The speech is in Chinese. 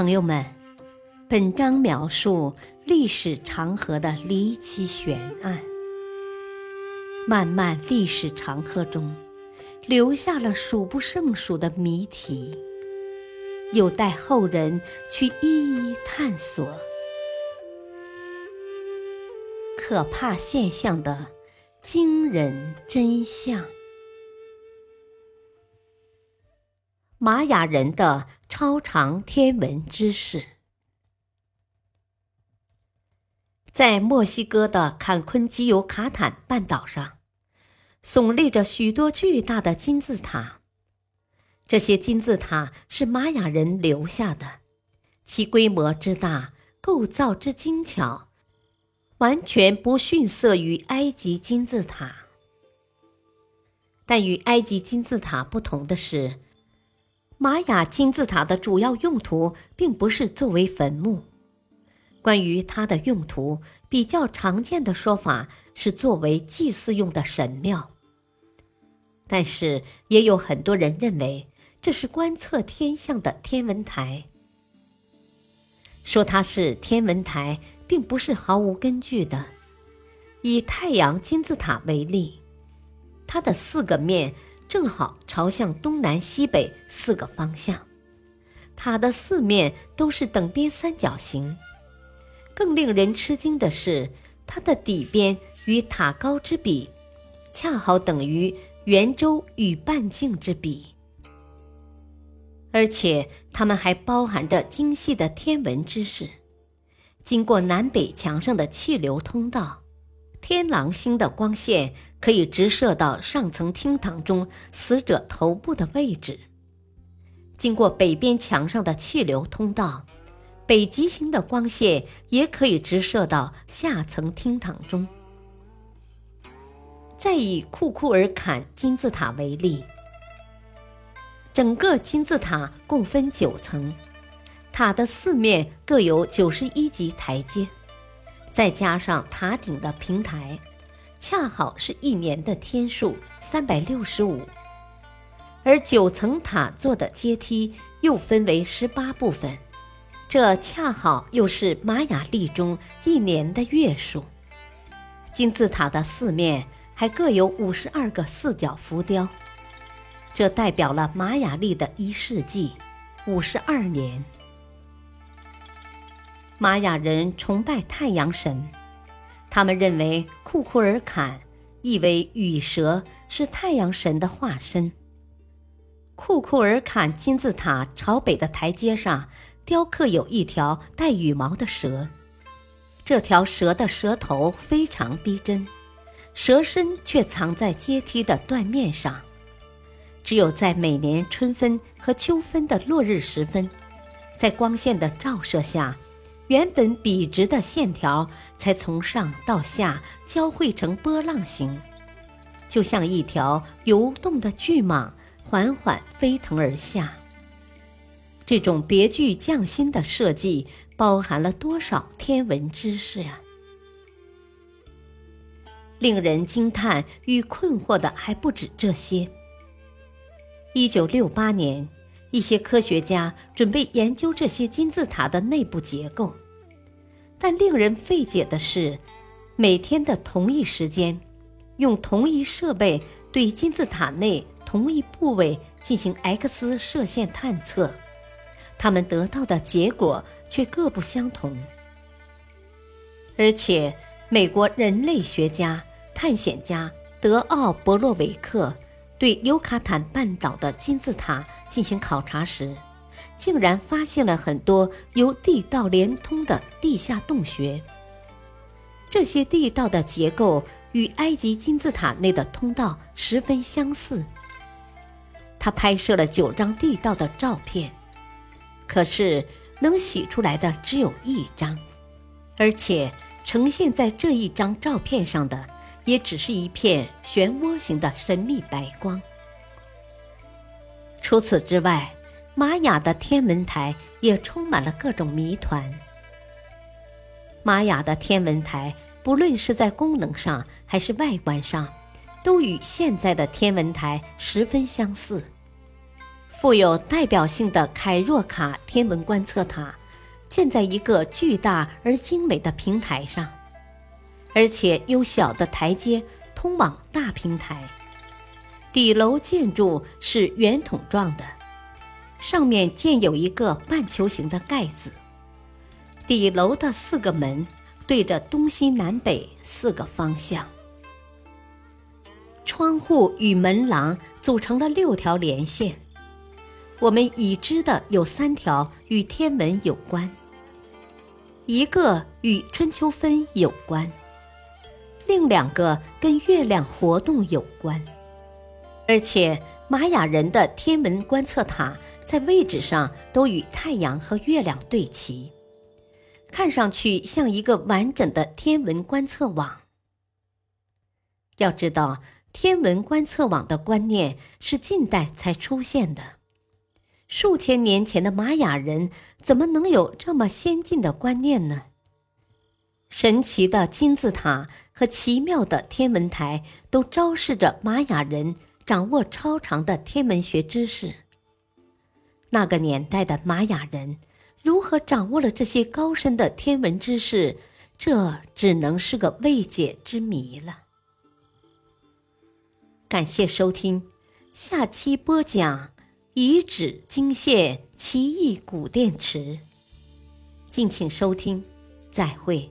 朋友们，本章描述历史长河的离奇悬案。漫漫历史长河中，留下了数不胜数的谜题，有待后人去一一探索。可怕现象的惊人真相。玛雅人的超常天文知识。在墨西哥的坎昆基尤卡坦半岛上，耸立着许多巨大的金字塔。这些金字塔是玛雅人留下的，其规模之大，构造之精巧，完全不逊色于埃及金字塔。但与埃及金字塔不同的是，玛雅金字塔的主要用途并不是作为坟墓。关于它的用途，比较常见的说法是作为祭祀用的神庙。但是也有很多人认为这是观测天象的天文台。说它是天文台并不是毫无根据的。以太阳金字塔为例，它的四个面正好朝向东南西北四个方向，塔的四面都是等边三角形。更令人吃惊的是，它的底边与塔高之比，恰好等于圆周与半径之比。而且它们还包含着精细的天文知识，经过南北墙上的气流通道，天狼星的光线可以直射到上层厅堂中死者头部的位置。经过北边墙上的气流通道，北极星的光线也可以直射到下层厅堂中。再以库库尔坎金字塔为例，整个金字塔共分9层，塔的四面各有91级台阶，再加上塔顶的平台，恰好是一年的天数365。而9层塔座的阶梯又分为18部分，这恰好又是玛雅历中一年的月数。金字塔的四面还各有52个四角浮雕，这代表了玛雅历的1世纪52年。玛雅人崇拜太阳神，他们认为库库尔坎，意为羽蛇，是太阳神的化身。库库尔坎金字塔朝北的台阶上雕刻有一条带羽毛的蛇，这条蛇的蛇头非常逼真，蛇身却藏在阶梯的断面上。只有在每年春分和秋分的落日时分，在光线的照射下，原本笔直的线条才从上到下交汇成波浪形，就像一条游动的巨蟒缓缓飞腾而下。这种别具匠心的设计包含了多少天文知识啊！令人惊叹与困惑的还不止这些。1968年，一些科学家准备研究这些金字塔的内部结构，但令人费解的是，每天的同一时间，用同一设备对金字塔内同一部位进行 X 射线探测，他们得到的结果却各不相同。而且，美国人类学家、探险家德奥·伯洛维克对尤卡坦半岛的金字塔进行考察时，竟然发现了很多由地道连通的地下洞穴。这些地道的结构与埃及金字塔内的通道十分相似。他拍摄了9张地道的照片，可是能洗出来的只有1张，而且呈现在这一张照片上的也只是一片漩涡形的神秘白光。除此之外，玛雅的天文台也充满了各种谜团。玛雅的天文台不论是在功能上还是外观上，都与现在的天文台十分相似，富有代表性的凯若卡天文观测塔建在一个巨大而精美的平台上，而且有小的台阶通往大平台。底楼建筑是圆筒状的，上面建有一个半球形的盖子。底楼的四个门对着东西南北四个方向，窗户与门廊组成了6条连线，我们已知的有3条与天文有关，1个与春秋分有关，另2个跟月亮活动有关。而且玛雅人的天文观测塔在位置上都与太阳和月亮对齐，看上去像一个完整的天文观测网。要知道，天文观测网的观念是近代才出现的，数千年前的玛雅人怎么能有这么先进的观念呢？神奇的金字塔和奇妙的天文台都昭示着玛雅人掌握超常的天文学知识。那个年代的玛雅人如何掌握了这些高深的天文知识，这只能是个未解之谜了。感谢收听，下期播讲遗址惊现奇异古电池，敬请收听，再会。